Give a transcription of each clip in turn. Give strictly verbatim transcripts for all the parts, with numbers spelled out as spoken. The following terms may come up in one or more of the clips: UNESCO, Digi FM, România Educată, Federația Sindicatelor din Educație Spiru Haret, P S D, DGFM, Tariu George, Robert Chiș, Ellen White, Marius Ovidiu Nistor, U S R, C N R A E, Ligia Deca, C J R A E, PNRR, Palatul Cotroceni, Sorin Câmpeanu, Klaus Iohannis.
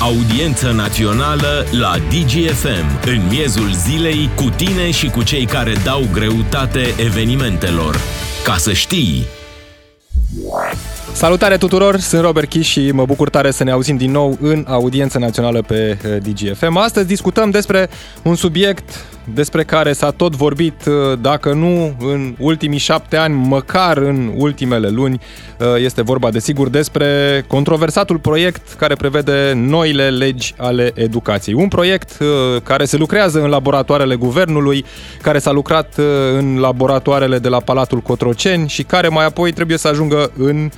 Audiență națională la D G F M, în miezul zilei, cu tine și cu cei care dau greutate evenimentelor. Ca să știi! Salutare tuturor, sunt Robert Chiș și mă bucur tare să ne auzim din nou în Audiența Națională pe D G F M. Astăzi discutăm despre un subiect despre care s-a tot vorbit, dacă nu în ultimii șapte ani, măcar în ultimele luni. Este vorba, desigur, despre controversatul proiect care prevede noile legi ale educației. Un proiect care se lucrează în laboratoarele guvernului, care s-a lucrat în laboratoarele de la Palatul Cotroceni și care mai apoi trebuie să ajungă în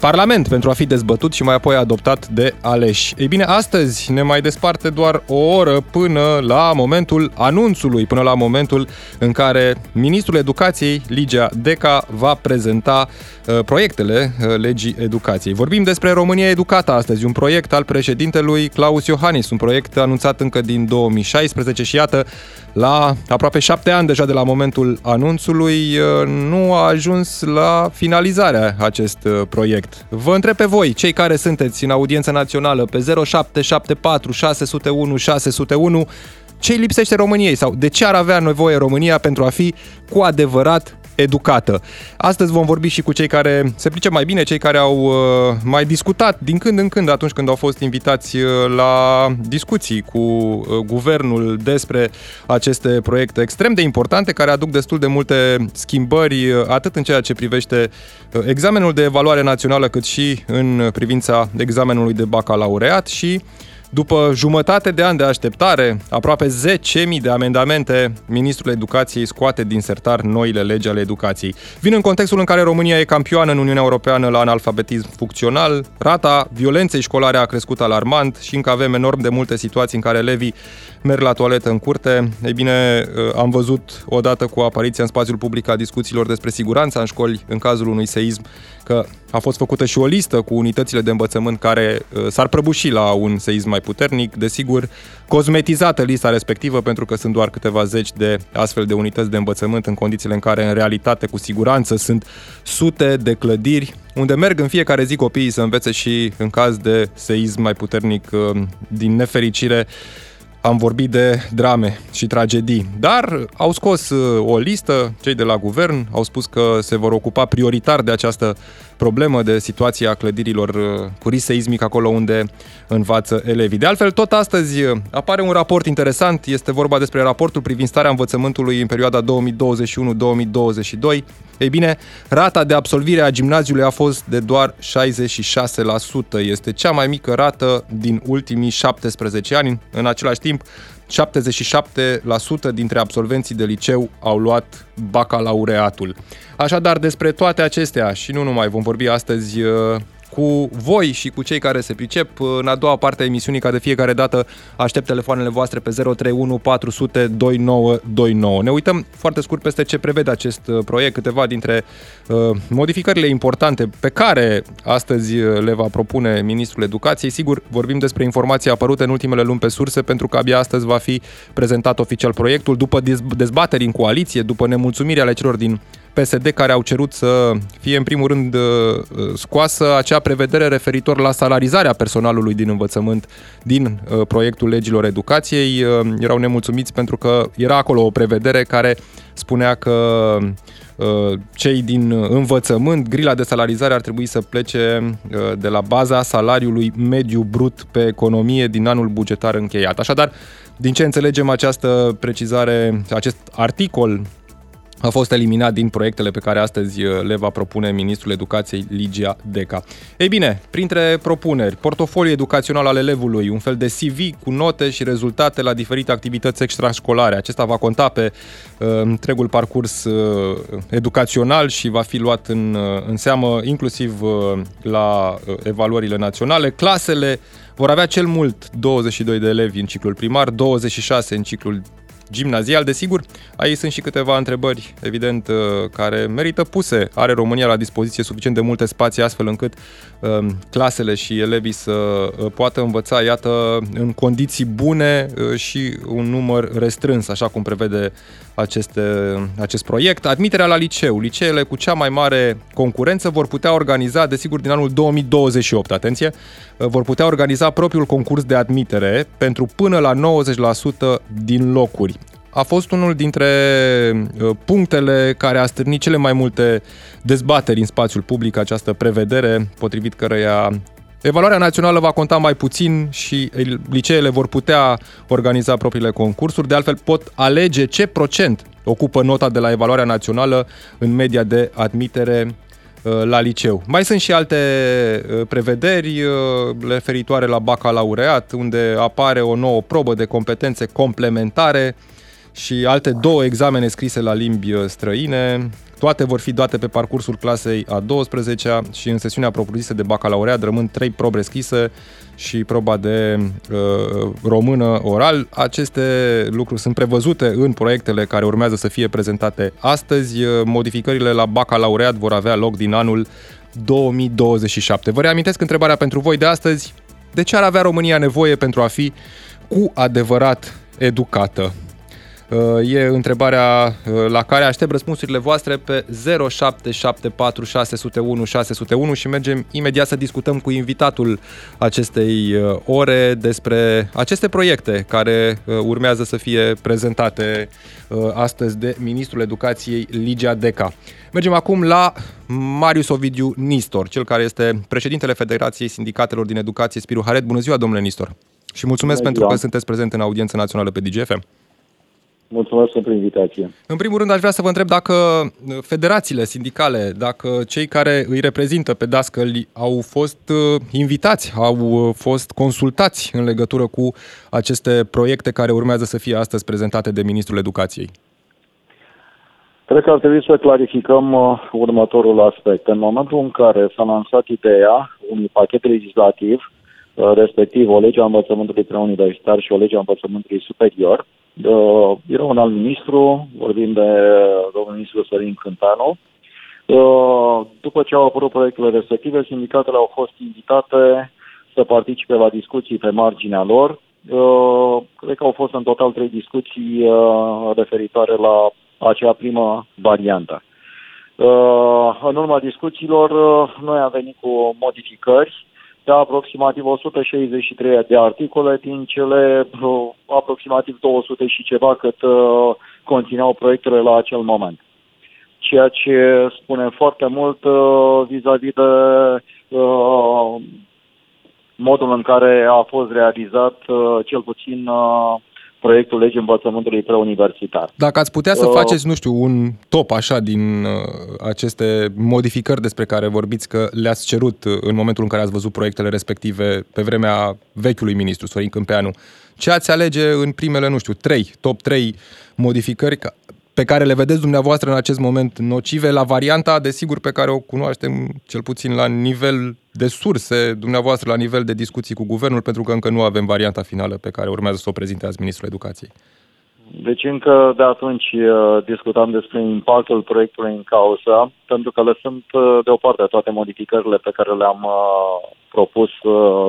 Parlament pentru a fi dezbătut și mai apoi adoptat de aleși. Ei bine, astăzi ne mai desparte doar o oră până la momentul anunțului, până la momentul în care ministrul educației, Ligia Deca, va prezenta uh, proiectele uh, legii educației. Vorbim despre România Educată astăzi, un proiect al președintelui Klaus Iohannis, un proiect anunțat încă din două mii șaisprezece și iată, la aproape șapte ani deja de la momentul anunțului, uh, nu a ajuns la finalizarea acest uh, proiect. Vă întreb pe voi, cei care sunteți în Audiența Națională, pe zero șapte șapte patru șase zero unu șase zero unu, ce-i lipsește României sau de ce ar avea nevoie România pentru a fi cu adevărat educată? Astăzi vom vorbi și cu cei care se pricep mai bine, cei care au mai discutat din când în când atunci când au fost invitați la discuții cu guvernul despre aceste proiecte extrem de importante care aduc destul de multe schimbări atât în ceea ce privește examenul de evaluare națională cât și în privința examenului de bacalaureat și după jumătate de an de așteptare, aproape zece mii de amendamente, ministrul Educației scoate din sertar noile legi ale educației. Vin în contextul în care România e campioană în Uniunea Europeană la analfabetism funcțional, rata violenței școlare a crescut alarmant și încă avem enorm de multe situații în care elevii merg la toaletă în curte. Ei bine, am văzut odată cu apariția în spațiul public a discuțiilor despre siguranța în școli în cazul unui seism că a fost făcută și o listă cu unitățile de învățământ care s-ar prăbuși la un seism mai puternic, desigur, cosmetizată lista respectivă, pentru că sunt doar câteva zeci de astfel de unități de învățământ în condițiile în care, în realitate, cu siguranță, sunt sute de clădiri unde merg în fiecare zi copiii să învețe și, în caz de seism mai puternic, din nefericire, am vorbit de drame și tragedii, dar au scos o listă, cei de la guvern au spus că se vor ocupa prioritar de această problemă, de situația clădirilor cu risc seismic acolo unde învață elevii. De altfel, tot astăzi apare un raport interesant, este vorba despre raportul privind starea învățământului în perioada două mii douăzeci și unu două mii douăzeci și doi. Ei bine, rata de absolvire a gimnaziului a fost de doar șaizeci și șase la sută. Este cea mai mică rată din ultimii șaptesprezece ani. În același timp, șaptezeci și șapte la sută dintre absolvenții de liceu au luat bacalaureatul. Așadar, despre toate acestea și nu numai, vom vorbi astăzi cu voi și cu cei care se pricep. În a doua parte a emisiunii, ca de fiecare dată, aștept telefoanele voastre pe zero trei unu patru zero zero doi nouă doi nouă. Ne uităm foarte scurt peste ce prevede acest proiect, câteva dintre uh, modificările importante pe care astăzi le va propune ministrul Educației. Sigur, vorbim despre informații apărute în ultimele luni pe surse, pentru că abia astăzi va fi prezentat oficial proiectul, după dezbateri în coaliție, după nemulțumirea ale celor din P S D care au cerut să fie în primul rând scoasă acea prevedere referitor la salarizarea personalului din învățământ din proiectul legilor educației. Erau nemulțumiți pentru că era acolo o prevedere care spunea că cei din învățământ, grila de salarizare ar trebui să plece de la baza salariului mediu brut pe economie din anul bugetar încheiat. Așadar, din ce înțelegem, această precizare, acest articol a fost eliminat din proiectele pe care astăzi le va propune ministrul Educației Ligia Deca. Ei bine, printre propuneri, portofoliu educațional al elevului, un fel de C V cu note și rezultate la diferite activități extrașcolare. Acesta va conta pe uh, întregul parcurs uh, educațional și va fi luat în, uh, în seamă inclusiv uh, la uh, evaluările naționale. Clasele vor avea cel mult douăzeci și doi de elevi în ciclul primar, douăzeci și șase în ciclul gimnazial, desigur. Aici sunt și câteva întrebări, evident, care merită puse. Are România la dispoziție suficient de multe spații astfel încât clasele și elevii să poată învăța, iată, în condiții bune și un număr restrâns, așa cum prevede acest, acest proiect. Admiterea la liceu. Liceele cu cea mai mare concurență vor putea organiza, desigur, din anul două mii douăzeci și opt, atenție, vor putea organiza propriul concurs de admitere pentru până la nouăzeci la sută din locuri. A fost unul dintre punctele care a stârnit cele mai multe dezbateri în spațiul public, această prevedere potrivit căreia evaluarea națională va conta mai puțin și liceele vor putea organiza propriile concursuri, de altfel pot alege ce procent ocupă nota de la evaluarea națională în media de admitere la liceu. Mai sunt și alte prevederi referitoare la bacalaureat, unde apare o nouă probă de competențe complementare și alte două examene scrise la limbi străine. Toate vor fi date pe parcursul clasei a douăsprezecea și în sesiunea propriu-zisă de bacalaureat rămân trei probe scrise și proba de uh, română oral. Aceste lucruri sunt prevăzute în proiectele care urmează să fie prezentate astăzi. Modificările la bacalaureat vor avea loc din anul două mii douăzeci și șapte. Vă reamintesc întrebarea pentru voi de astăzi. De ce ar avea România nevoie pentru a fi cu adevărat educată? E întrebarea la care aștept răspunsurile voastre pe zero șapte șapte patru șase zero unu șase zero unu și mergem imediat să discutăm cu invitatul acestei ore despre aceste proiecte care urmează să fie prezentate astăzi de ministrul educației Ligia Deca. Mergem acum la Marius Ovidiu Nistor, cel care este președintele Federației Sindicatelor din Educație Spiru Haret. Bună ziua, domnule Nistor! Și mulțumesc Bună ziua. pentru că sunteți prezent în audiența națională pe D G F M. Mulțumesc pentru invitație. În primul rând aș vrea să vă întreb dacă federațiile sindicale, dacă cei care îi reprezintă pe dascăli au fost invitați, au fost consultați în legătură cu aceste proiecte care urmează să fie astăzi prezentate de ministrul educației. Cred că ar trebui să clarificăm următorul aspect. În momentul în care s-a lansat ideea unui pachet legislativ, respectiv o lege a învățământului preuniversitar și o lege a învățământului superior, Uh, era un alt ministru, vorbim de domnul ministru Sorin Câmpeanu. Uh, după ce au apărut proiectele respective, sindicatele au fost invitate să participe la discuții pe marginea lor. Uh, cred că au fost în total trei discuții uh, referitoare la acea primă variantă. Uh, în urma discuțiilor, uh, noi am venit cu modificări de aproximativ o sută șaizeci și trei de articole, din cele aproximativ două sute și ceva cât uh, conțineau proiectele la acel moment. Ceea ce spune foarte mult uh, vis-a-vis de uh, modul în care a fost realizat uh, cel puțin uh, proiectul legii învățământului preuniversitar. Dacă ați putea să faceți, nu știu, un top așa din uh, aceste modificări despre care vorbiți că le-ați cerut în momentul în care ați văzut proiectele respective pe vremea vechiului ministru Sorin Câmpeanu, ce ați alege în primele, nu știu, trei, top trei modificări pe care le vedeți dumneavoastră în acest moment nocive la varianta, desigur, pe care o cunoaștem cel puțin la nivel de surse, dumneavoastră la nivel de discuții cu guvernul, pentru că încă nu avem varianta finală pe care urmează să o prezinte azi ministrul educației. Deci încă de atunci discutam despre impactul proiectului în cauză, pentru că lăsând deoparte toate modificările pe care le-am propus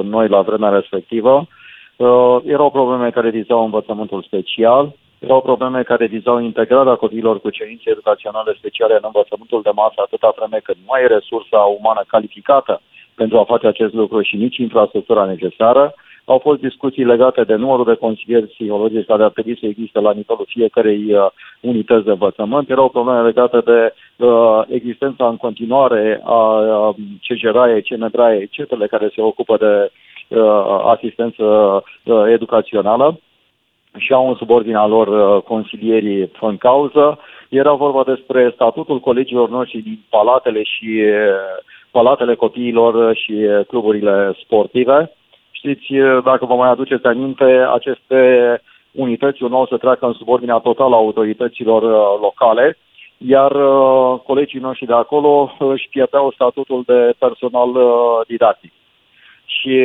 noi la vremea respectivă, erau probleme care vizau învățământul special, erau probleme care vizau integrarea copiilor cu cerințe educaționale speciale în învățământul de masă, atâta vreme cât nu ai resursa umană calificată pentru a face acest lucru și nici infrastructura necesară. Au fost discuții legate de numărul de consilieri psihologici care ar trebui să existe la nivelul fiecarei uh, unități de învățământ. Erau probleme legate de uh, existența în continuare a uh, C J R A E, C N R A E, cetele care se ocupă de uh, asistență uh, educațională și au în subordinea lor uh, consilierii în cauză. Era vorba despre statutul colegilor noștri din palatele și uh, palatele copiilor și cluburile sportive. Știți, dacă vă mai aduceți aminte, aceste unități urmau să treacă în subordinea totală a autorităților locale, iar colegii noștri de acolo își pierdeau statutul de personal didactic. Și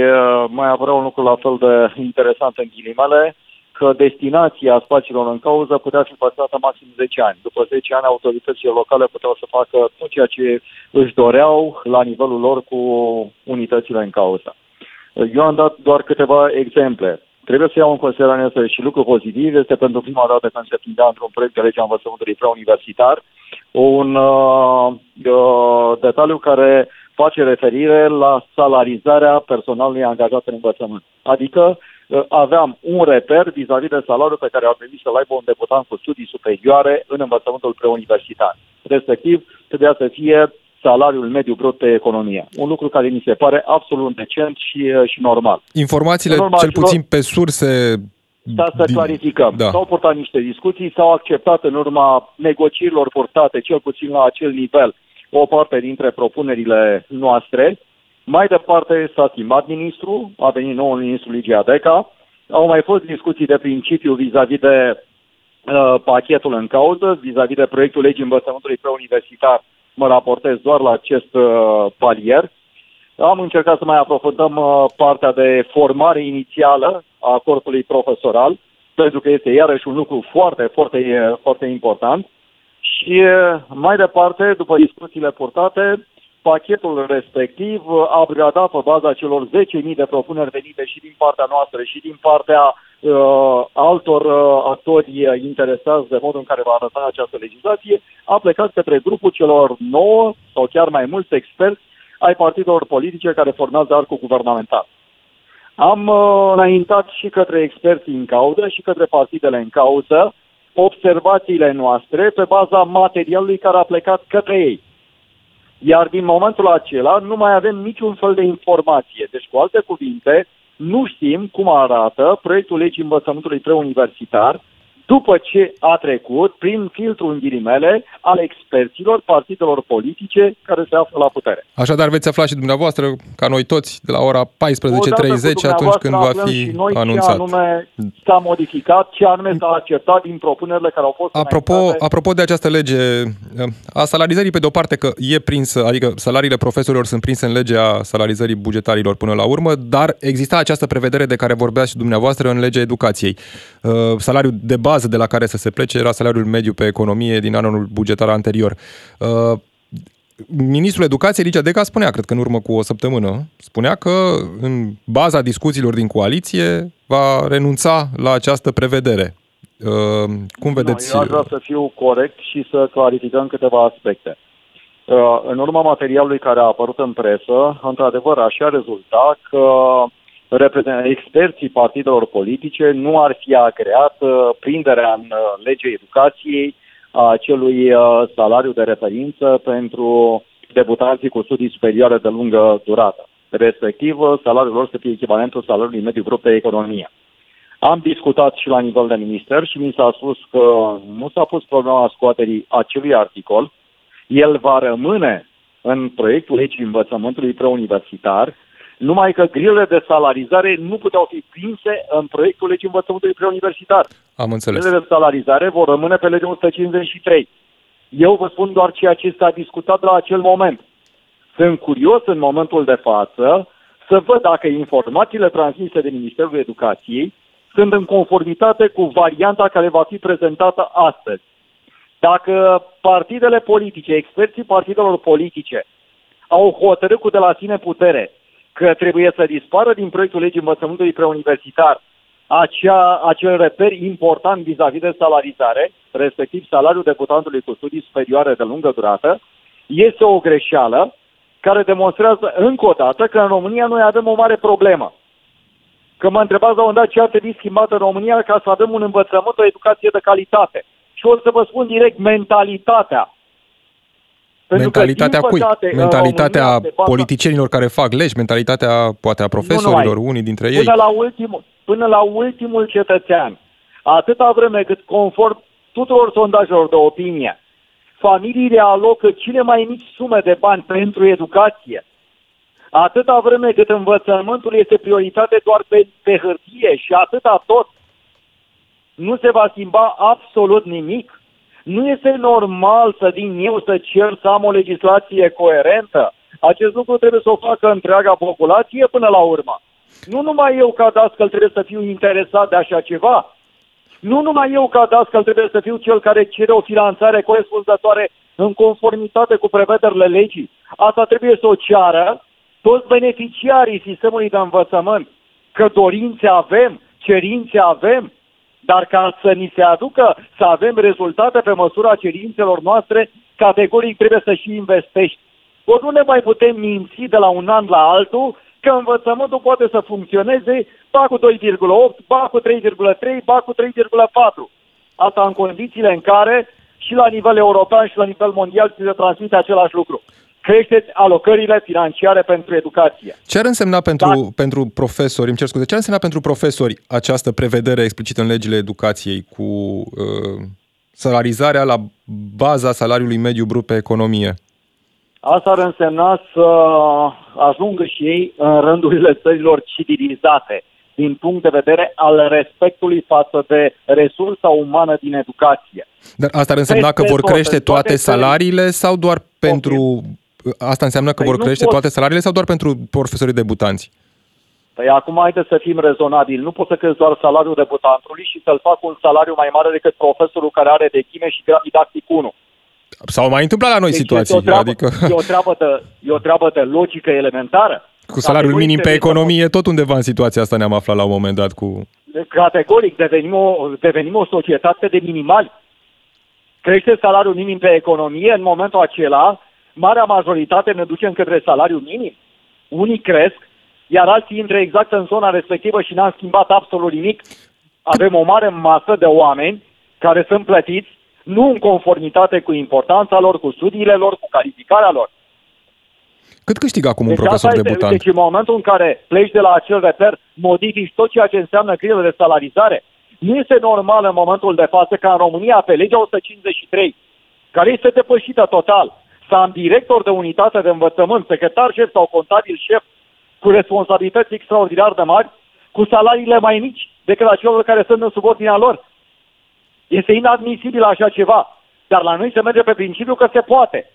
mai apărea un lucru la fel de interesant în ghilimele, că destinația spațiilor în cauză putea fi păstrată maxim zece ani. După zece ani, autoritățile locale puteau să facă tot ceea ce își doreau la nivelul lor cu unitățile în cauză. Eu am dat doar câteva exemple. Trebuie să iau în considerare asta și lucru pozitiv. Este pentru prima dată când se prindea într-un proiect de lege a învățământului preuniversitar un uh, uh, detaliu care face referire la salarizarea personalului angajat în învățământ. Adică uh, aveam un reper vis-a-vis de salariul pe care ar trebui să-l aibă un debutant cu studii superioare în învățământul preuniversitar. Respectiv, trebuia să fie salariul mediu brut pe economie. Un lucru care mi se pare absolut decent și, și normal. Informațiile, normal, cel puțin pe surse... Da, să din... clarificăm. Da. S-au purtat niște discuții, s-au acceptat în urma negocierilor purtate, cel puțin la acel nivel, o parte dintre propunerile noastre. Mai departe s-a schimbat ministrul, a venit noul ministru Ligia Deca. Au mai fost discuții de principiu vis-a-vis de uh, pachetul în cauză, vis-a-vis de proiectul legii învățământului preuniversitar. Mă raportez doar la acest uh, palier. Am încercat să mai aprofundăm uh, partea de formare inițială a corpului profesoral, pentru că este iarăși un lucru foarte, foarte, foarte important. Și uh, mai departe, după discuțiile purtate, pachetul respectiv a brigadat pe baza celor zece mii de propuneri venite și din partea noastră și din partea uh, altor uh, actori interesați de modul în care va arăta această legislație, a plecat către grupul celor nouă sau chiar mai mulți experți ai partidelor politice care formează arcul guvernamental. Am uh, înaintat și către experții în cauză și către partidele în cauză observațiile noastre pe baza materialului care a plecat către ei. Iar din momentul acela nu mai avem niciun fel de informație. Deci, cu alte cuvinte, nu știm cum arată proiectul legii învățământului preuniversitar după ce a trecut prin filtrul, în ghilimele, al experților partidelor politice care se află la putere. Așadar veți afla și dumneavoastră, ca noi toți, de la ora paisprezece și treizeci, atunci când va fi noi anunțat. Ce anume s-a modificat, ce anume s-a acceptat din propunerile care au fost... Apropo, apropo de această lege, a salarizării, pe de o parte că e prinsă, adică salariile profesorilor sunt prinse în legea salarizării bugetarilor până la urmă, dar exista această prevedere de care vorbeați și dumneavoastră în legea educației. Salariul de bază de la care să se plece era salariul mediu pe economie din anul bugetar anterior. Uh, ministrul Educației, Ligia Deca, spunea, cred că în urmă cu o săptămână, spunea că în baza discuțiilor din coaliție va renunța la această prevedere. Uh, cum vedeți? No, eu aș vrea să fiu corect și să clarificăm câteva aspecte. Uh, în urma materialului care a apărut în presă, într-adevăr, așa rezulta că experții partidelor politice nu ar fi agreat uh, prinderea în uh, legea educației a acelui uh, salariu de referință pentru debutanții cu studii superioare de lungă durată. Respectiv, salariul lor să fie echivalentul salariului mediu brut pe economie. Am discutat și la nivel de minister și mi s-a spus că nu s-a pus problema scoaterii acelui articol. El va rămâne în proiectul legii învățământului preuniversitar, numai că grilele de salarizare nu puteau fi prinse în proiectul legii învățământului preuniversitar. Am înțeles. Grilele de salarizare vor rămâne pe legea o sută cincizeci și trei. Eu vă spun doar ceea ce s-a discutat la acel moment. Sunt curios în momentul de față să văd dacă informațiile transmise de Ministerul Educației sunt în conformitate cu varianta care va fi prezentată astăzi. Dacă partidele politice, experții partidelor politice, au hotărât cu de la sine putere că trebuie să dispară din proiectul legii învățământului preuniversitar acea, acel reper important vis-a-vis de salarizare, respectiv salariul debutantului cu studii superioare de lungă durată, este o greșeală care demonstrează încă o dată că în România noi avem o mare problemă. Că mă întrebați la un dat ce ar trebui schimbat în România ca să avem un învățământ, o educație de calitate. Și o să vă spun direct, mentalitatea. Mentalitatea cui? Mentalitatea România, politicienilor care fac legi, mentalitatea poate a profesorilor, nu, unii dintre ei. Până la ultimul, până la ultimul cetățean, atâta vreme cât conform tuturor sondajelor de opinie, familiile alocă cele mai mici sume de bani pentru educație, atâta vreme cât învățământul este prioritate doar pe, pe hârtie și atâta tot, nu se va schimba absolut nimic. Nu este normal să vin eu să cer să am o legislație coerentă. Acest lucru trebuie să o facă întreaga populație până la urmă. Nu numai eu ca dascăl trebuie să fiu interesat de așa ceva. Nu numai eu ca dascăl trebuie să fiu cel care cere o finanțare corespunzătoare în conformitate cu prevederile legii. Asta trebuie să o ceară toți beneficiarii sistemului de învățământ. Că dorințe avem cerințe avem, dar ca să ni se aducă să avem rezultate pe măsura cerințelor noastre, categoric trebuie să și investești. Ori nu ne mai putem minți de la un an la altul că învățământul poate să funcționeze ba cu doi virgulă opt, ba cu trei virgulă trei, ba cu trei virgulă patru. Asta în condițiile în care și la nivel european și la nivel mondial se transmite același lucru. Creșteți alocările financiare pentru educație. Ce ar însemna pentru, da. pentru profesori, îmi cer scuze, ce ar însemna pentru profesori această prevedere explicită în legile educației cu uh, salarizarea la baza salariului mediu brut pe economie? Asta ar însemna să ajungă și ei în rândurile țărilor civilizate, din punct de vedere al respectului față de resursa umană din educație. Dar asta ar însemna că vor crește toate salariile sau doar pentru... Asta înseamnă că vor crește toate salariile sau doar pentru profesorii debutanți? Păi acum haideți să fim rezonabili. Nu poți să crezi doar salariul debutantului și să-l fac un salariu mai mare decât profesorul care are de chimie și grad didactic unu. S-au mai întâmplat la noi deci situații. E o treabă, adică... e, o treabă de, e o treabă de logică elementară. Cu salariul minim pe economie, tot undeva în situația asta ne-am aflat la un moment dat cu... Categoric, devenim o, devenim o societate de minimali. Crește salariul minim pe economie, în momentul acela, marea majoritate ne ducem către salariul minim. Unii cresc, iar alții intră exact în zona respectivă și n-am schimbat absolut nimic. Avem o mare masă de oameni care sunt plătiți, nu în conformitate cu importanța lor, cu studiile lor, cu calificarea lor. Cât câștigă acum un deci profesor este, debutant? Deci în momentul în care pleci de la acel reper, modifici tot ceea ce înseamnă grilă de salarizare. Nu este normal în momentul de față ca în România, pe legea o sută cincizeci și trei, care este depășită total, să am director de unitate de învățământ, secretar șef sau contabil șef, cu responsabilități extraordinar de mari, cu salariile mai mici decât la celor care sunt în subordinea lor. Este inadmisibil așa ceva, dar la noi se merge pe principiu că se poate.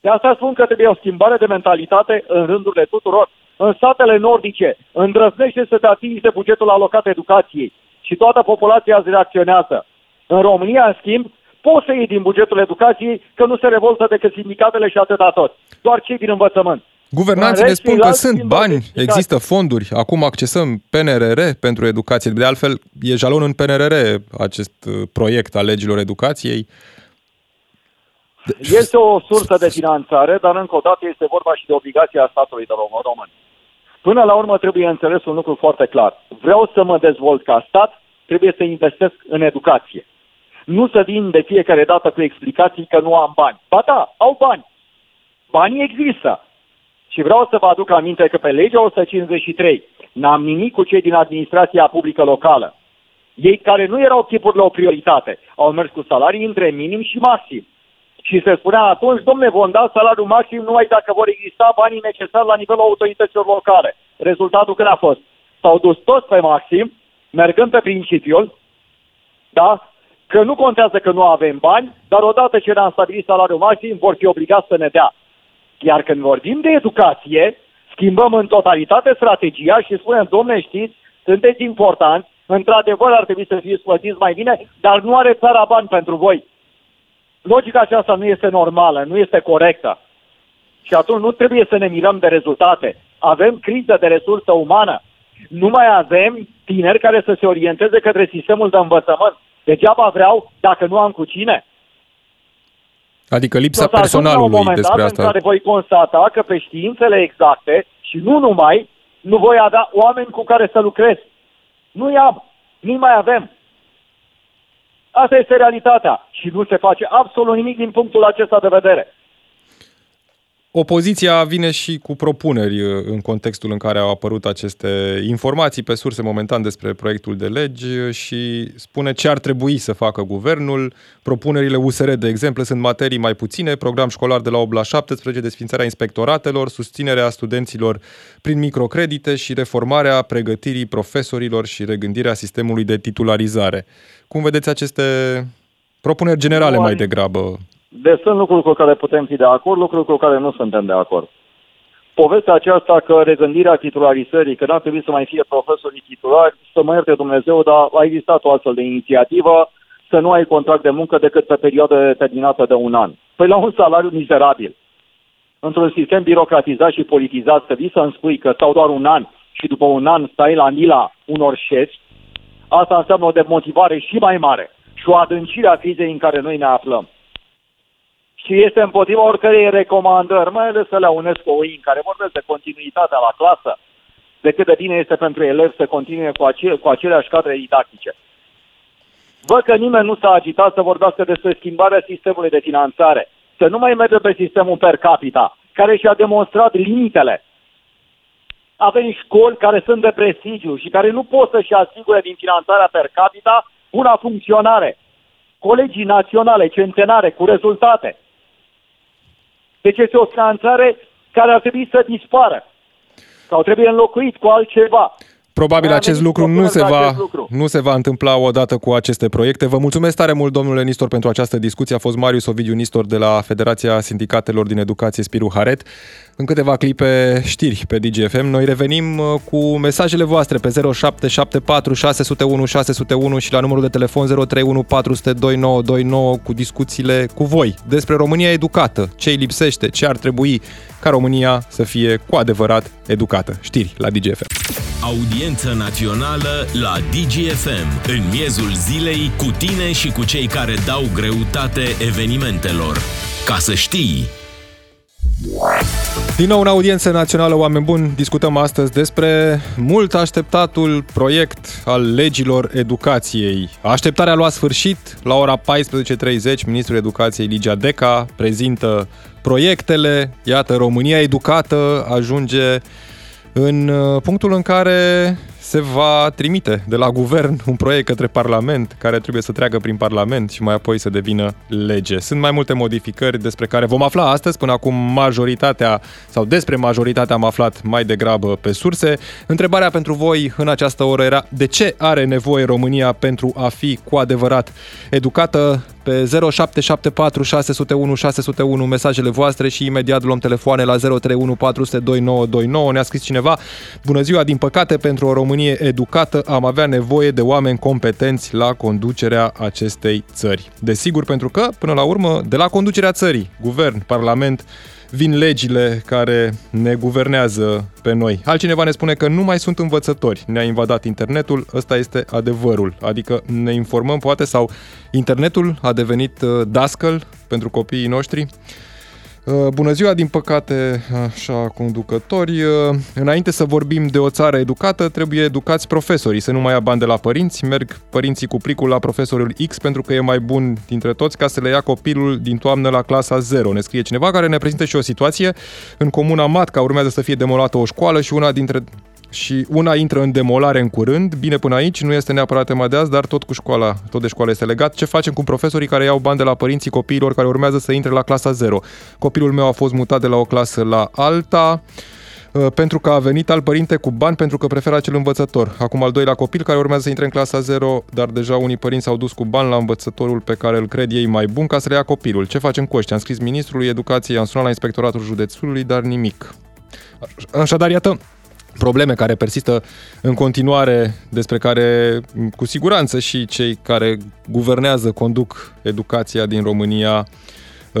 De asta spun că trebuie o schimbare de mentalitate în rândurile tuturor. În statele nordice îndrăznește să te atingi de bugetul alocat educației și toată populația îți reacționează. În România, în schimb, poți să iei din bugetul educației că nu se revoltă decât sindicatele și atâta tot. Doar cei din învățământ. Guvernanții ne spun că sunt bani, există fonduri, acum accesăm P N R R pentru educație. De altfel, e jalon în P N R R acest proiect al legilor educației. Este o sursă de finanțare, dar încă o dată este vorba și de obligația statului de român. Până la urmă trebuie înțeles un lucru foarte clar. Vreau să mă dezvolt ca stat, trebuie să investesc în educație. Nu să vin de fiecare dată cu explicații că nu am bani. Ba da, au bani. Banii există. Și vreau să vă aduc aminte că pe legea o sută cincizeci și trei n-am nimic cu cei din administrația publică locală. Ei care nu erau chipurile o prioritate, au mers cu salarii între minim și maxim. Și se spunea atunci, domne, vom da salariul maxim numai dacă vor exista banii necesari la nivelul autorităților locale. Rezultatul care a fost? S-au dus toți pe maxim, mergând pe principiul, da? Că nu contează că nu avem bani, dar odată ce ne-am stabilit salariul maxim, vor fi obligați să ne dea. Iar când vorbim de educație, schimbăm în totalitate strategia și spunem, domne, știți, sunteți importanți, într-adevăr ar trebui să fiți plătiți mai bine, dar nu are țara bani pentru voi. Logica aceasta nu este normală, nu este corectă. Și atunci nu trebuie să ne mirăm de rezultate. Avem criză de resursă umană. Nu mai avem tineri care să se orienteze către sistemul de învățământ. Degeaba vreau dacă nu am cu cine. Adică lipsa personalului, despre asta. În care voi constata că pe științele exacte și nu numai, nu voi avea oameni cu care să lucrez. Nu-i am, nu mai avem. Asta este realitatea și nu se face absolut nimic din punctul acesta de vedere. Opoziția vine și cu propuneri în contextul în care au apărut aceste informații pe surse momentan despre proiectul de legi și spune ce ar trebui să facă guvernul. Propunerile U S R, de exemplu, sunt materii mai puține, program școlar de la opt la șaptesprezece, desfințarea inspectoratelor, susținerea studenților prin microcredite și reformarea pregătirii profesorilor și regândirea sistemului de titularizare. Cum vedeți aceste propuneri generale mai degrabă? Deci sunt lucruri cu care putem fi de acord, lucruri cu care nu suntem de acord. Povestea aceasta că regândirea titularizării, că n-ar trebui să mai fie profesorii titulari, să mă ierte Dumnezeu, dar a existat o astfel de inițiativă să nu ai contract de muncă decât pe perioadă determinată de un an. Păi la un salariu mizerabil. Într-un sistem birocratizat și politizat, să vii să-mi spui că stau doar un an și după un an stai la mila unor șefi, asta înseamnă o demotivare și mai mare și o adâncire a crizei în care noi ne aflăm. Și este împotriva oricărei recomandări, mai ales la UNESCO, în care vorbesc de continuitatea la clasă, de cât de bine este pentru elevi să continue cu, ace- cu aceleași cadre didactice. Văd că nimeni nu s-a agitat să vorbească despre schimbarea sistemului de finanțare, să nu mai merge pe sistemul per capita, care și-a demonstrat limitele. Avem școli care sunt de prestigiu și care nu pot să-și asigure din finanțarea per capita una funcționare. Colegii naționale, centenare, cu rezultate. Deci este o finanțare care ar trebui să dispară sau trebuie înlocuit cu altceva. Probabil acest lucru, nu se va, acest lucru nu se va întâmpla odată cu aceste proiecte. Vă mulțumesc tare mult, domnule Nistor, pentru această discuție. A fost Marius Ovidiu Nistor de la Federația Sindicatelor din Educație Spiru Haret. În câteva clipe știri pe D G F M. Noi revenim cu mesajele voastre pe zero șapte șapte patru șase zero unu șase zero unu și la numărul de telefon zero trei unu patru zero zero doi nouă doi nouă cu discuțiile cu voi despre România educată, ce îi lipsește, ce ar trebui ca România să fie cu adevărat educată. Știri la D G F M. Audiență națională la D G F M, în miezul zilei, cu tine și cu cei care dau greutate evenimentelor. Ca să știi! Din nou în audiență națională, oameni buni, discutăm astăzi despre mult așteptatul proiect al legilor educației. Așteptarea a luat sfârșit. La ora paisprezece și treizeci, ministrul educației Ligia Deca prezintă proiectele. Iată, România educată ajunge în punctul în care se va trimite de la guvern un proiect către Parlament, care trebuie să treacă prin Parlament și mai apoi să devină lege. Sunt mai multe modificări despre care vom afla astăzi. Până acum majoritatea, sau despre majoritatea, am aflat mai degrabă pe surse. Întrebarea pentru voi în această oră era: de ce are nevoie România pentru a fi cu adevărat educată? Pe zero șapte șapte patru șase zero unu șase zero unu mesajele voastre și imediat luăm telefoane la zero trei unu patru zero zero doi nouă doi nouă. Ne-a scris cineva: bună ziua, din păcate pentru o Românie educată am avea nevoie de oameni competenți la conducerea acestei țări. Desigur, pentru că, până la urmă, de la conducerea țării, guvern, parlament, vin legile care ne guvernează pe noi. Altcineva ne spune că nu mai sunt învățători. Ne-a invadat internetul, ăsta este adevărul. Adică ne informăm, poate, sau internetul a devenit dascăl pentru copiii noștri. Bună ziua, din păcate, așa, conducători. Înainte să vorbim de o țară educată, trebuie educați profesorii, să nu mai ia bani de la părinți. Merg părinții cu pricul la profesorul X pentru că e mai bun dintre toți, ca să le ia copilul din toamnă la clasa zero. Ne scrie cineva, care ne prezintă și o situație. În comuna Matca urmează să fie demolată o școală și una dintre... și una intră în demolare în curând. Bine, până aici, nu este neapărat tema de azi, dar tot cu școala, tot de școală este legat. Ce facem cu profesorii care iau bani de la părinții copiilor care urmează să intre la clasa zero? Copilul meu a fost mutat de la o clasă la alta pentru că a venit alt părinte cu bani, pentru că preferă acel învățător. Acum al doilea copil care urmează să intre în clasa zero, dar deja unii părinți s-au dus cu bani la învățătorul pe care îl cred ei mai bun, ca să le ia copilul. Ce facem cu ăștia? Am scris ministrului educației, am sunat la inspectoratul județului, dar nimic. Așadar, iată, probleme care persistă în continuare, despre care cu siguranță și cei care guvernează, conduc educația din România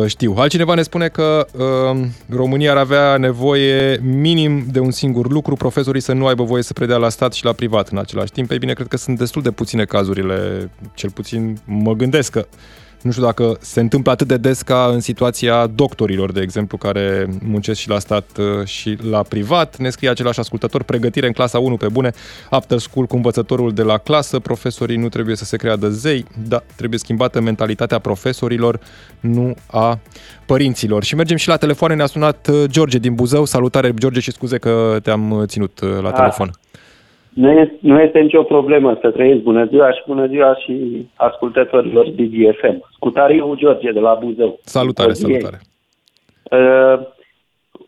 știu. Altcineva ne spune că uh, România ar avea nevoie minim de un singur lucru: profesorii să nu aibă voie să predea la stat și la privat în același timp. Ei bine, cred că sunt destul de puține cazurile, cel puțin mă gândesc că nu știu dacă se întâmplă atât de des ca în situația doctorilor, de exemplu, care muncesc și la stat și la privat. Ne scrie același ascultător: pregătire în clasa unu pe bune, after school cu învățătorul de la clasă, profesorii nu trebuie să se creadă zei, dar trebuie schimbată mentalitatea profesorilor, nu a părinților. Și mergem și la telefoane, ne-a sunat George din Buzău. Salutare, George, și scuze că te-am ținut la telefon. Ah. Nu este, nu este nicio problemă, să trăiesc. Bună ziua și bună ziua și ascultătorilor D G F M. Cu Tariu George de la Buzău. Salutare, salutare. Uh,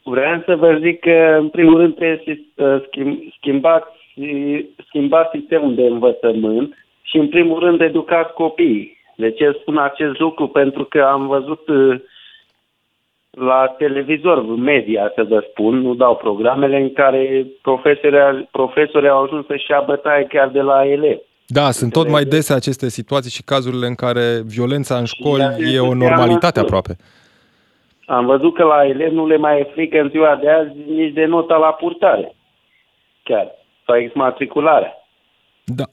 vreau să vă zic că, în primul rând, trebuie să schimbați, schimbați sistemul de învățământ și, în primul rând, educați copiii. De ce spun acest lucru? Pentru că am văzut uh, la televizor, media, să vă spun, nu dau programele, în care profesorii, profesorii au ajuns să-și ia bătaie chiar de la elevi. Da, sunt tot mai dese aceste situații și cazurile în care violența în școli e o normalitate aproape. Am văzut că la elevi nu le mai e frică în ziua de azi nici de nota la purtare. chiar, sau exmatricularea. Da.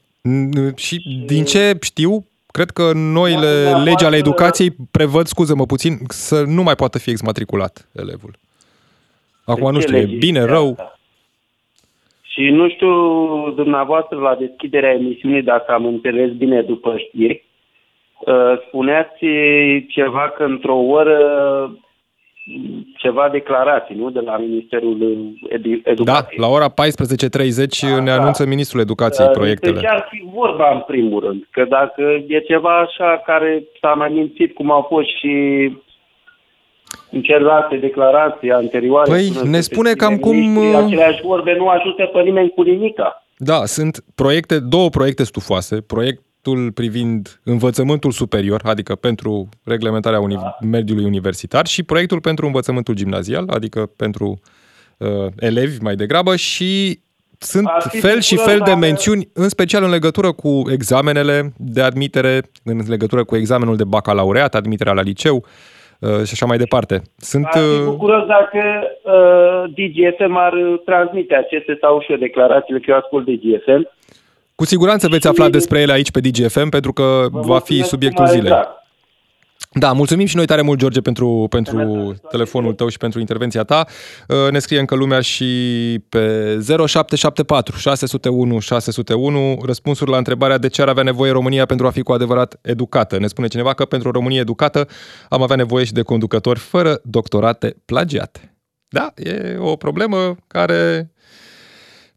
Și din ce știu, cred că noile da, legi ale educației prevăd, scuză-mă puțin, să nu mai poată fi exmatriculat elevul. Acum nu știu, e bine, rău... Asta. Și nu știu, dumneavoastră, la deschiderea emisiunii, dacă am înțeles bine după știri, spuneați ceva că într-o oră, ceva declarații, nu? De la Ministerul Edu- Educației. Da, la ora paisprezece și treizeci ne anunță Ministrul Educației proiectele. Deci ar fi vorba, în primul rând, că dacă e ceva așa care s-a mai mințit, cum au fost și... în celelalte declarații anterioare... Păi, ne spune cam cum... Aceleași vorbe nu ajută pe nimeni cu nimica. Da, sunt proiecte, două proiecte stufoase. Proiectul privind învățământul superior, adică pentru reglementarea uni- da. mediului universitar, și proiectul pentru învățământul gimnazial, adică pentru uh, elevi mai degrabă, și sunt fel și fel de mențiuni, în special în legătură cu examenele de admitere, în legătură cu examenul de bacalaureat, admiterea la liceu, și așa mai departe. Sunt bucuros dacă uh, D G F M ar transmite aceste sau și eu declarațiile, că eu ascult D G F M. Cu siguranță veți afla despre ele aici pe D G F M, pentru că va fi subiectul zilei. Exact. Da, mulțumim și noi tare mult, George, pentru, pentru telefonul tău și pentru intervenția ta. Ne scrie încă lumea și pe zero șapte șapte patru șase zero unu șase zero unu răspunsuri la întrebarea de ce ar avea nevoie România pentru a fi cu adevărat educată. Ne spune cineva că pentru o Românie educată am avea nevoie și de conducători fără doctorate plagiate. Da, e o problemă care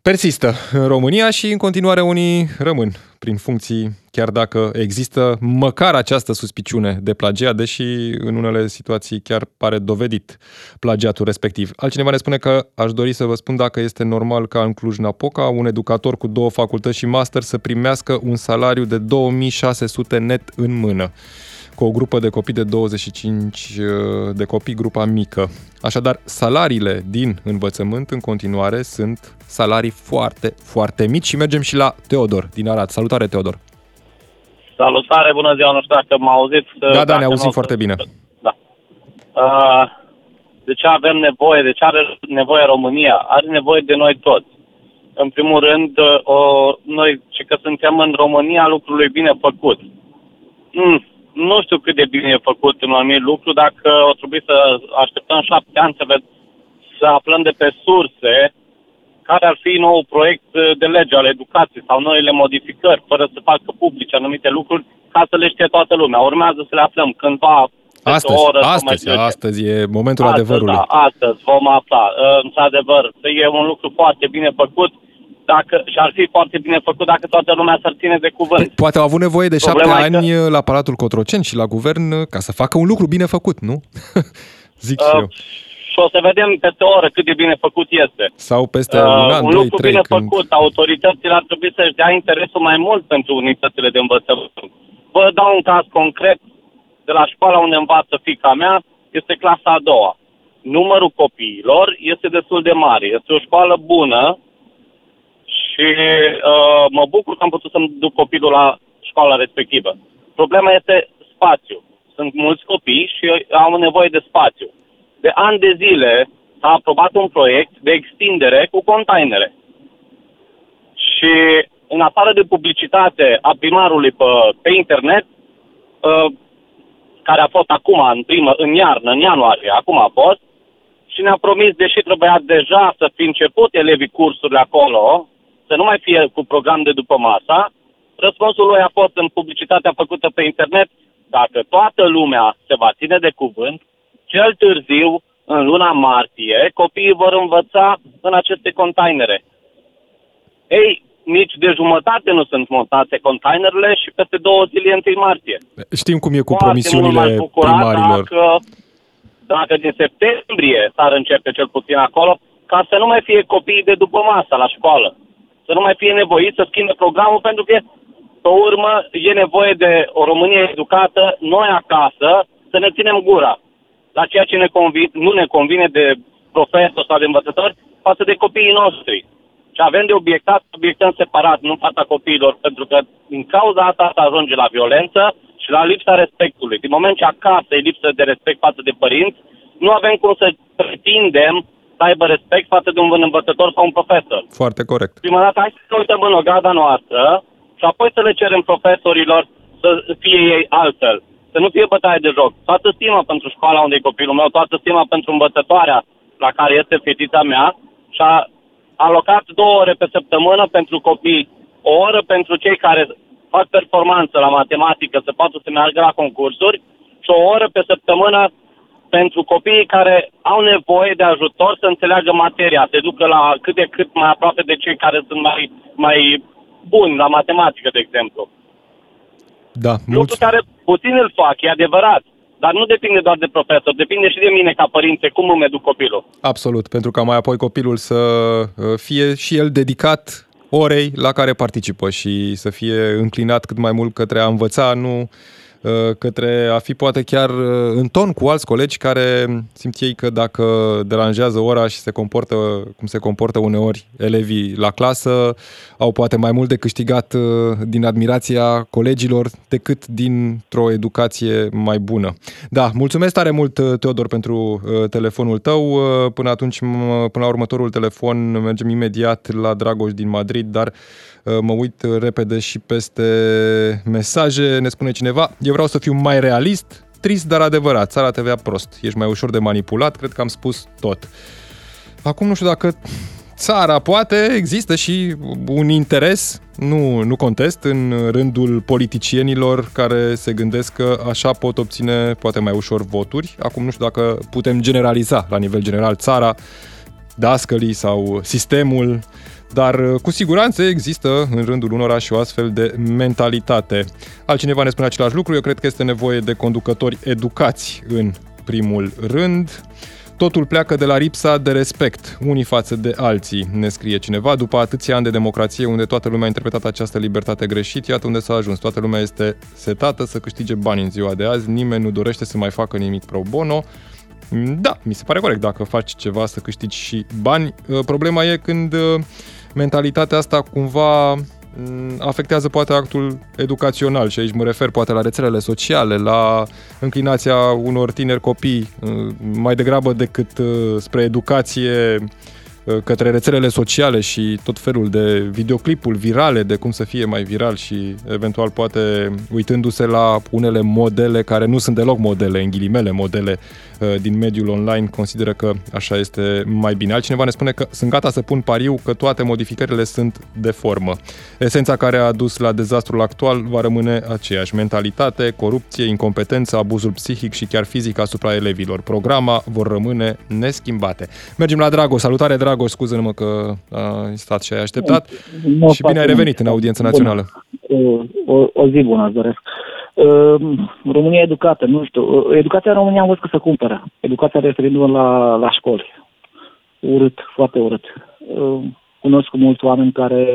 persistă în România și în continuare unii rămân prin funcții, chiar dacă există măcar această suspiciune de plagiat, deși în unele situații chiar pare dovedit plagiatul respectiv. Altcineva ne spune că aș dori să vă spun dacă este normal ca în Cluj-Napoca un educator cu două facultăți și master să primească un salariu de două mii șase sute net în mână, cu o grupă de copii de douăzeci și cinci de copii, grupa mică. Așadar, salariile din învățământ în continuare sunt salarii foarte, foarte mici și mergem și la Teodor din Arad. Salutare, Teodor! Salutare, bună ziua, nu știu dacă mă auziți. Da, da, ne auzim foarte bine. Da. De ce avem nevoie, de ce are nevoie România? Are nevoie de noi toți. În primul rând, o, noi, ce că suntem în România, lucrul e bine făcut. Mm. Nu știu cât de bine e făcut în anumit lucru, dacă o trebuie să așteptăm șapte ani să, ved- să aflăm de pe surse care ar fi nou proiect de lege al educației sau noile modificări, fără să facă publice anumite lucruri, ca să le știe toată lumea. Urmează să le aflăm cândva, astăzi, o oră. Astăzi, astăzi e momentul astăzi, adevărului. Da, astăzi vom afla, într-adevăr. E un lucru foarte bine făcut. Dacă, și ar fi foarte bine făcut dacă toată lumea s-ar ține de cuvânt. Poate au avut nevoie de șapte ani că... la Palatul Cotroceni și la guvern ca să facă un lucru bine făcut, nu? Zic uh, și eu. Și o să vedem peste o oră cât de bine făcut este. Sau peste uh, un an, un doi, lucru trei, bine când... făcut. Autoritățile ar trebui să-și dea interesul mai mult pentru unitățile de învățământ. Vă dau un caz concret. De la școala unde învață fiica mea este clasa a doua. Numărul copiilor este destul de mare. Este o școală bună. Și uh, mă bucur că am putut să-mi duc copilul la școala respectivă. Problema este spațiu. Sunt mulți copii și au nevoie de spațiu. De ani de zile s-a aprobat un proiect de extindere cu containere. Și în afară de publicitate a primarului pe, pe internet, uh, care a fost acum în, primă, în iarnă, în ianuarie, acum a fost, și ne-a promis, deși trebuia deja să fi început elevii cursurile acolo, să nu mai fie cu program de după masa, răspunsul lui a fost în publicitatea făcută pe internet, dacă toată lumea se va ține de cuvânt, cel târziu, în luna martie, copiii vor învăța în aceste containere. Ei, nici de jumătate nu sunt montate containerele și peste două zile întâi martie. Știm cum e cu promisiunile primarilor. Dacă, dacă din septembrie s-ar începe cel puțin acolo, ca să nu mai fie copiii de după masa la școală. Să nu mai fie nevoit să schimbe programul, pentru că, pe urmă, e nevoie de o Românie educată, noi acasă, să ne ținem gura la ceea ce ne convine, nu ne convine de profesori sau de învățători, față de copiii noștri. Și avem de obiectat, obiectăm separat, nu în fața copiilor, pentru că din cauza asta se ajunge la violență și la lipsa respectului. Din moment ce acasă e lipsă de respect față de părinți, nu avem cum să pretindem să aibă respect față de un învățător sau un profesor. Foarte corect. Prima dată, hai să ne uităm în ogada noastră și apoi să le cerem profesorilor să fie ei altfel. Să nu fie bătaie de joc. Toată stima pentru școala unde e copilul meu, toată stima pentru învățătoarea la care este fetița mea și a alocat două ore pe săptămână pentru copii, o oră pentru cei care fac performanță la matematică, să poată să meargă la concursuri și o oră pe săptămână pentru copiii care au nevoie de ajutor să înțeleagă materia, se ducă la cât de cât mai aproape de cei care sunt mai, mai buni la matematică, de exemplu. Da, mulți... Lucru care puțin îl fac, e adevărat. Dar nu depinde doar de profesor, depinde și de mine ca părinte, cum îmi educ copilul. Absolut, pentru ca mai apoi copilul să fie și el dedicat orei la care participă și să fie înclinat cât mai mult către a învăța, nu către a fi poate chiar în ton cu alți colegi care simt ei că dacă deranjează ora și se comportă cum se comportă uneori elevii la clasă, au poate mai mult de câștigat din admirația colegilor decât dintr-o educație mai bună. Da, mulțumesc tare mult, Teodor, pentru telefonul tău. Până atunci, până la următorul telefon, mergem imediat la Dragoș din Madrid, dar mă uit repede și peste mesaje. Ne spune cineva: eu vreau să fiu mai realist, trist, dar adevărat. Țara te vea prost. Ești mai ușor de manipulat, cred că am spus tot. Acum nu știu dacă țara poate, există și un interes, nu, nu contest, în rândul politicienilor care se gândesc că așa pot obține poate mai ușor voturi. Acum nu știu dacă putem generaliza la nivel general țara, dascălii sau sistemul, dar cu siguranță există în rândul unora și o astfel de mentalitate. Altcineva ne spune același lucru, eu cred că este nevoie de conducători educați în primul rând. Totul pleacă de la lipsa de respect unii față de alții, ne scrie cineva. După atâția ani de democrație unde toată lumea a interpretat această libertate greșit, iată unde s-a ajuns. Toată lumea este setată să câștige bani în ziua de azi, nimeni nu dorește să mai facă nimic pro bono. Da, mi se pare corect dacă faci ceva să câștigi și bani. Problema e când mentalitatea asta cumva afectează poate actul educațional și aici mă refer poate la rețelele sociale, la înclinația unor tineri copii mai degrabă decât spre educație către rețelele sociale și tot felul de videoclipuri virale, de cum să fie mai viral și eventual poate uitându-se la unele modele care nu sunt deloc modele, în ghilimele modele din mediul online, consideră că așa este mai bine. Altcineva ne spune că sunt gata să pun pariu că toate modificările sunt de formă. Esența care a dus la dezastrul actual va rămâne aceeași: mentalitate, corupție, incompetență, abuzul psihic și chiar fizic asupra elevilor. Programa vor rămâne neschimbate. Mergem la Drago. Salutare, Drago! Dragoș, scuză-mă că ai stat și ai așteptat no, și bine ai revenit în audiența națională. O, o zi bună, îți doresc. România educată, nu știu. Educația în România am văzut că se cumpără. Educația referindu-mă la, la școli. Urât, foarte urât. Cunosc mulți oameni care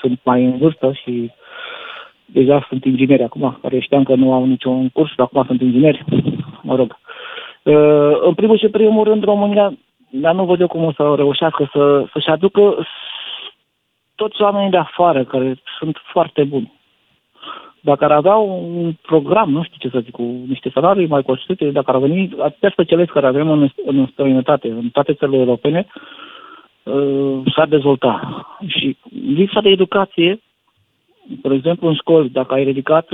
sunt mai în vârstă și deja sunt ingineri acum, care știam că nu au niciun curs, dar acum sunt ingineri. Mă rog. În primul și primul rând, România, dar nu văd eu cum o să reușească să, să-și aducă toți oamenii de afară, care sunt foarte buni. Dacă ar avea un program, nu știu ce să zic, cu niște salarii mai construite, dacă ar veni atâtea specialiști care avem în, în străinătate, în toate țările europene, s-ar dezvolta. Și lipsa de educație, de exemplu, în școli, dacă ai ridicat,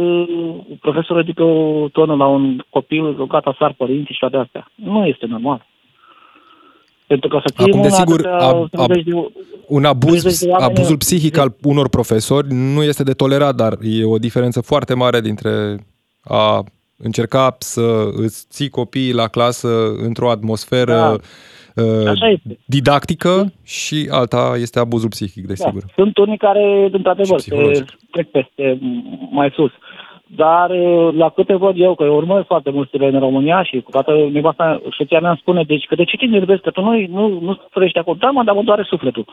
profesorul ridică o tonă la un copil, gata, sar părinții și toate astea. Nu este normal. Pentru că să Acum, desigur, ab, ab, un abuz, abuzul psihic al unor profesori nu este de tolerat, dar e o diferență foarte mare dintre a încerca să îți ții copiii la clasă într-o atmosferă da. didactică și alta este abuzul psihic, desigur. Da, sunt unii care, într-adevăr, trec peste mai sus. Dar la câte văd eu, că eu urmăresc foarte mulți în România și cu toată nevasta, soția mea îmi spune, deci că de ce te enervezi, că tu nu, nu, nu suferești acolo, da, mă, dar mă doare sufletul.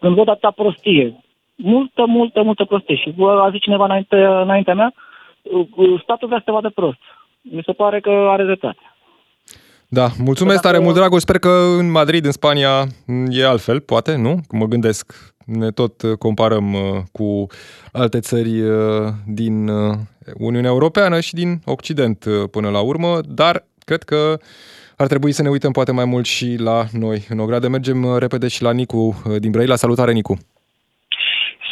Când văd atâta prostie, multă, multă, multă prostie și a zis cineva înainte, înaintea mea, statul vrea să te vadă prost. Mi se pare că are dreptate. Da, mulțumesc tare mult, Dragoș. Sper că în Madrid, în Spania, e altfel, poate, nu? Mă gândesc, ne tot comparăm cu alte țări din Uniunea Europeană și din Occident până la urmă, dar cred că Ar trebui să ne uităm poate mai mult și la noi în ogradă. Mergem repede și la Nicu din Brăila. Salutare, Nicu!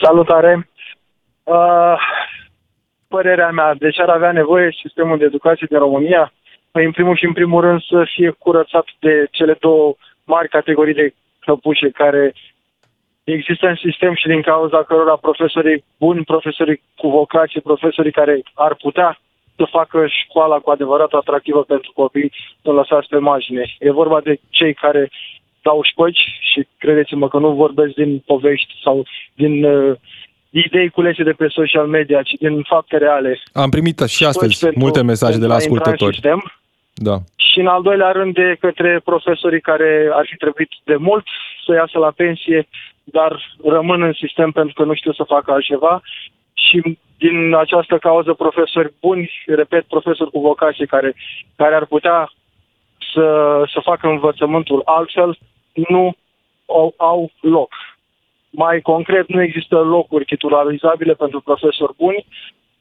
Salutare! Uh, părerea mea, deci ar avea nevoie sistemul de educație din România, în primul și în primul rând să fie curățat de cele două mari categorii de căpușe care există în sistem și din cauza cărora profesorii buni, profesorii cu vocație, profesorii care ar putea să facă școala cu adevărat atractivă pentru copii, nu lăsați pe margine. E vorba de cei care dau școci și credeți-mă că nu vorbesc din povești sau din uh, idei culese de pe social media, ci din fapte reale. Am primit și astăzi multe mesaje de la ascultători. Da. Și în al doilea rând de către profesorii care ar fi trebuit de mult să iasă la pensie, dar rămân în sistem pentru că nu știu să facă altceva. Și din această cauză profesori buni, repet, profesori cu vocație care, care ar putea să, să facă învățământul altfel, nu au, au loc. Mai concret, nu există locuri titularizabile pentru profesori buni,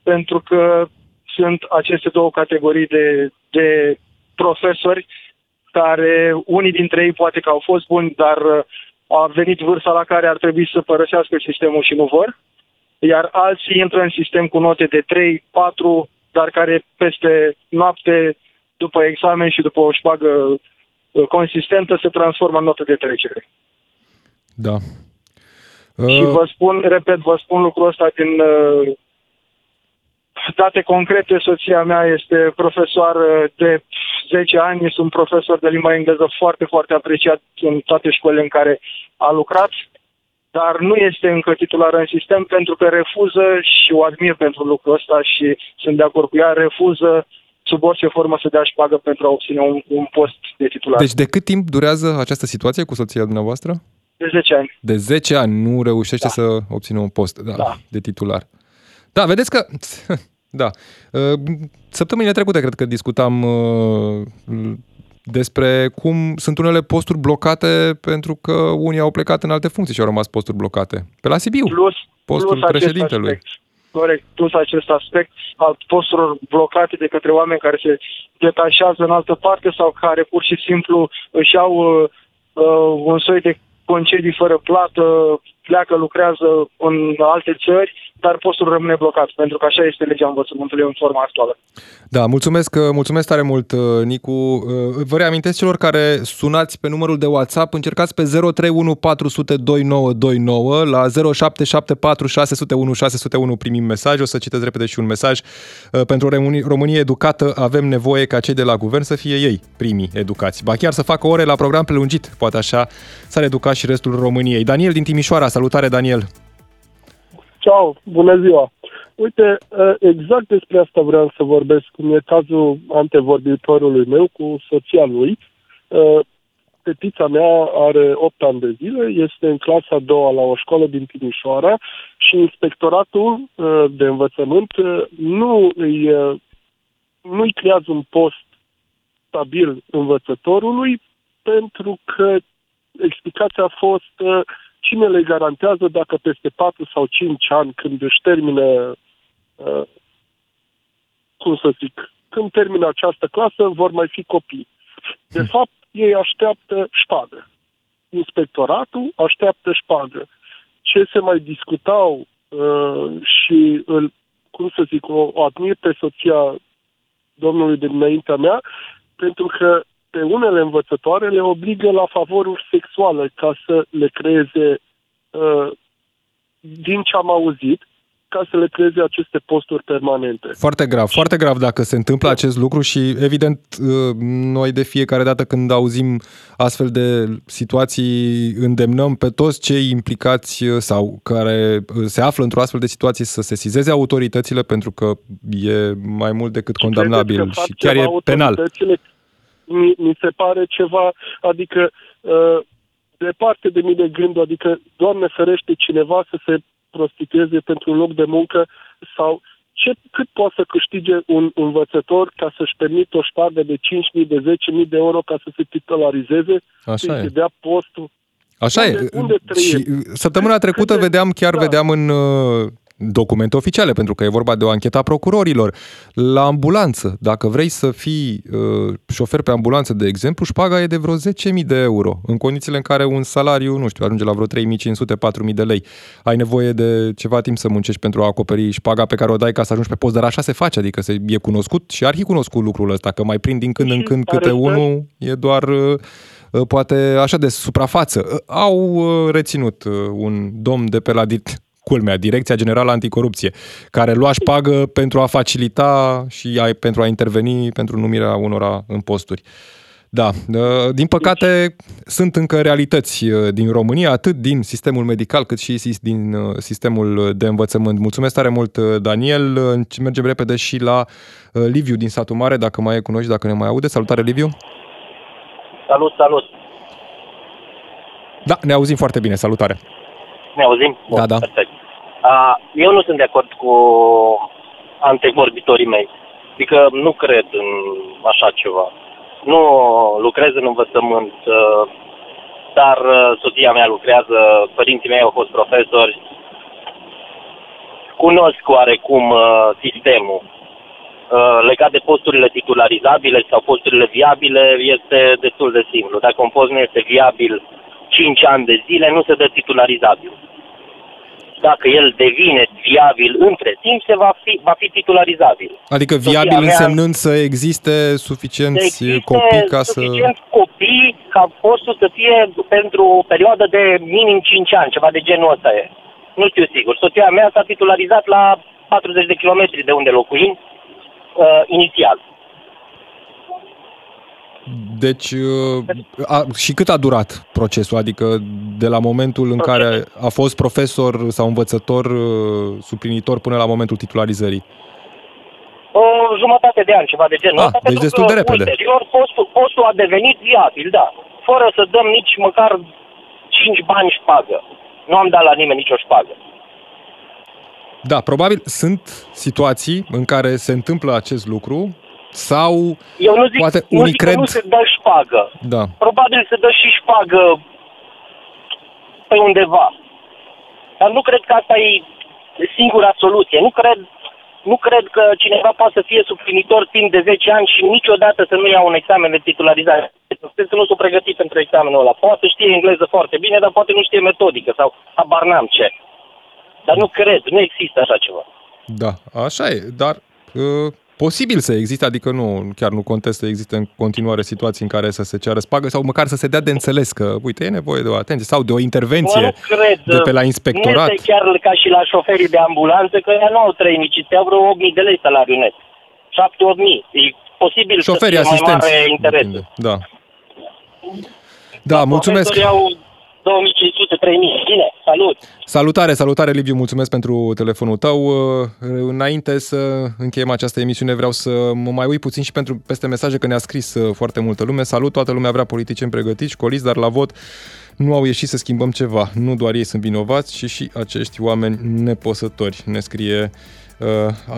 pentru că sunt aceste două categorii de, de profesori care, unii dintre ei poate că au fost buni, dar a venit vârsta la care ar trebui să părăsească sistemul și nu vor, iar alții intră în sistem cu note de trei, patru, dar care peste noapte, după examen și după o șpagă consistentă, se transformă în notă de trecere. Da. Și vă spun, repet, vă spun lucrul ăsta din date concrete. Soția mea este profesoară de zece ani, sunt profesor de limba engleză foarte, foarte apreciat în toate școlile în care a lucrat, dar nu este încă titulară în sistem pentru că refuză, și o admir pentru lucrul ăsta și sunt de acord cu ea, refuză sub orice formă să dea șpagă pentru a obține un, un post de titular. Deci de cât timp durează această situație cu soția dumneavoastră? De zece ani. De zece ani nu reușește da. să obțină un post da, da. de titular. Da, vedeți că... Da. Săptămâna trecută cred că discutam despre cum sunt unele posturi blocate pentru că unii au plecat în alte funcții și au rămas posturi blocate. Pe la Sibiu, plus, postul plus președintelui. Corect, plus acest aspect al posturilor blocate de către oameni care se detașează în altă parte sau care pur și simplu își au uh, uh, un soi de concedii fără plată, pleacă, lucrează în alte țări, dar postul rămâne blocat, pentru că așa este legea învățământului în forma actuală. Da, mulțumesc, mulțumesc tare mult, Nicu. Vă reamintesc celor care sunați pe numărul de WhatsApp, încercați pe zero trei unu patru zero zero doi nouă doi nouă, la zero șapte șapte patru șase zero unu șase zero unu primim mesaj, o să citesc repede și un mesaj. Pentru România Educată avem nevoie ca cei de la guvern să fie ei primii educați. Ba chiar să facă ore la program prelungit, poate așa s-ar educa și restul României. Daniel din Timișoara, salutare, Daniel! Ciao, bună ziua! Uite, exact despre asta vreau să vorbesc, cum e cazul antevorbitorului meu cu soția lui. Petița mea are opt ani de zile, este în clasa a doua la o școală din Timișoara și inspectoratul de învățământ nu îi, nu-i creează un post stabil învățătorului, pentru că explicația a fost... Cine le garantează dacă peste patru sau cinci ani, când își termină, uh, cum să zic, când termină această clasă, vor mai fi copii? De fapt, ei așteaptă șpagă. Inspectoratul așteaptă șpagă. Ce se mai discutau uh, și, îl, cum să zic, o admir pe soția domnului de dinaintea mea, pentru că pe unele învățătoare le obligă la favoruri sexuale ca să le creeze, uh, din ce am auzit, ca să le creeze aceste posturi permanente. Foarte grav, foarte grav dacă se întâmplă acest lucru și, evident, noi de fiecare dată când auzim astfel de situații îndemnăm pe toți cei implicați sau care se află într-o astfel de situație să sesizeze autoritățile, pentru că e mai mult decât condamnabil și chiar e penal. Mi, mi se pare ceva, adică uh, departe de mine gândul, adică Doamne ferește cineva să se prostitueze pentru un loc de muncă sau ce, cât poate să câștige un învățător ca să-și permită o șpagă de cinci mii, de zece mii de euro ca să se titularizeze și să dea postul. Așa unde, e. Unde și săptămâna trecută Câte... vedeam, chiar da. vedeam în documente oficiale, pentru că e vorba de o anchetă a procurorilor, la ambulanță. Dacă vrei să fii uh, șofer pe ambulanță, de exemplu, șpaga e de vreo zece mii de euro, în condițiile în care un salariu, nu știu, ajunge la vreo trei mii cinci sute - patru mii de lei. Ai nevoie de ceva timp să muncești pentru a acoperi șpaga pe care o dai ca să ajungi pe post, dar așa se face, adică se, e cunoscut și arhicunoscut lucrul ăsta, că mai prind din când în când câte unul, e doar... Uh, poate așa de suprafață. Au reținut un domn de pe la culmea, Direcția Generală Anticorupție, care lua șpagă pentru a facilita și a, pentru a interveni pentru numirea unora în posturi. Da, din păcate sunt încă realități din România, atât din sistemul medical, cât și din sistemul de învățământ. Mulțumesc tare mult, Daniel. Mergem repede și la Liviu din Satul Mare, dacă mai e cu noi și dacă ne mai aude. Salutare, Liviu! Salut, salut! Da, ne auzim foarte bine, salutare! Ne auzim? Bun, da, da. Perfect. Eu nu sunt de acord cu antevorbitorii mei, adică nu cred în așa ceva. Nu lucrez în învățământ, dar soția mea lucrează, părinții mei au fost profesori, cunosc oarecum sistemul. Legat de posturile titularizabile sau posturile viabile, este destul de simplu. Dacă un post nu este viabil cinci ani de zile, nu se dă titularizabil. Dacă el devine viabil între timp, se va fi, va fi titularizabil. Adică viabil însemnând să existe suficienți să existe copii ca să... suficienți copii ca postul să fie pentru o perioadă de minim cinci ani, ceva de genul ăsta e. Nu știu sigur. Soția mea s-a titularizat la patruzeci de kilometri de unde locuim, Uh, inițial. Deci, uh, a, și cât a durat procesul? Adică de la momentul în procesul. care a fost profesor sau învățător uh, suplinitor până la momentul titularizării? O jumătate de an, ceva de genul. Ah, deci destul de repede. Ulterior, postul, postul a devenit viabil, da. Fără să dăm nici măcar cinci bani șpagă. Nu am dat la nimeni nicio șpagă. Da, probabil sunt situații în care se întâmplă acest lucru sau eu nu zic, poate unii cred... Eu nu zic că nu se dă șpagă. Da. Probabil se dă și șpagă pe undeva. Dar nu cred că asta e singura soluție. Nu cred, nu cred că cineva poate să fie suplinitor timp de zece ani și niciodată să nu ia un examen de titularizare. Cred că nu s-o pregătit pentru examenul ăla. Poate știe engleză foarte bine, dar poate nu știe metodică sau habar n-am ce. Dar nu cred, nu există așa ceva. Da, așa e, dar uh, posibil să existe, adică nu, chiar nu contest să existe în continuare situații în care să se ceară spagă sau măcar să se dea de înțeles că, uite, e nevoie de o atenție sau de o intervenție nu cred, de pe la inspectorat. Nu este chiar ca și la șoferii de ambulanță, că nu au trei mii, au vreo opt mii de lei salariu net. șapte opt mii. E posibil șoferii, să fie mai mare interes. Da, da, mulțumesc. două mii cinci sute - trei mii. Bine, salut! Salutare, salutare, Liviu, mulțumesc pentru telefonul tău. Înainte să încheiem această emisiune, vreau să mă mai uit puțin și pentru peste mesaje, că ne-a scris foarte multă lume. Salut, toată lumea vrea politicieni pregătiți, școliți, dar la vot nu au ieșit să schimbăm ceva. Nu doar ei sunt vinovați, și și acești oameni neposători, ne scrie uh,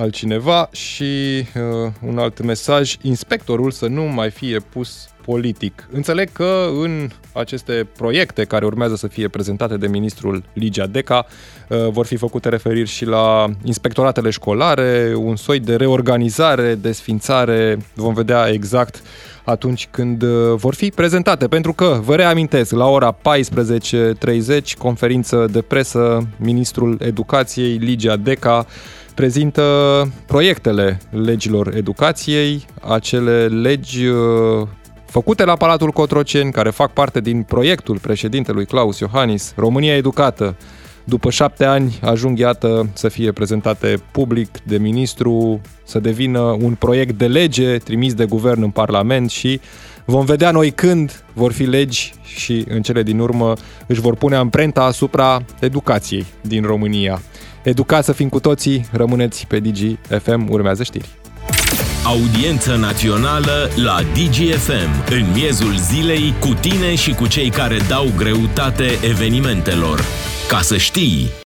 altcineva. Și uh, un alt mesaj, inspectorul să nu mai fie pus politic. Înțeleg că în aceste proiecte care urmează să fie prezentate de ministrul Ligia Deca vor fi făcute referiri și la inspectoratele școlare, un soi de reorganizare, desfințare, vom vedea exact atunci când vor fi prezentate. Pentru că, vă reamintesc, la ora paisprezece și treizeci, conferință de presă, ministrul Educației Ligia Deca prezintă proiectele legilor educației, acele legi făcute la Palatul Cotroceni, care fac parte din proiectul președintelui Klaus Iohannis, România Educată. După șapte ani ajung, iată, să fie prezentate public de ministru, să devină un proiect de lege trimis de guvern în Parlament și vom vedea noi când vor fi legi și în cele din urmă își vor pune amprenta asupra educației din România. Educați să fim cu toții, rămâneți pe Digi F M, urmează știri. Audiență națională la Digi F M. În miezul zilei, cu tine și cu cei care dau greutate evenimentelor. Ca să știi!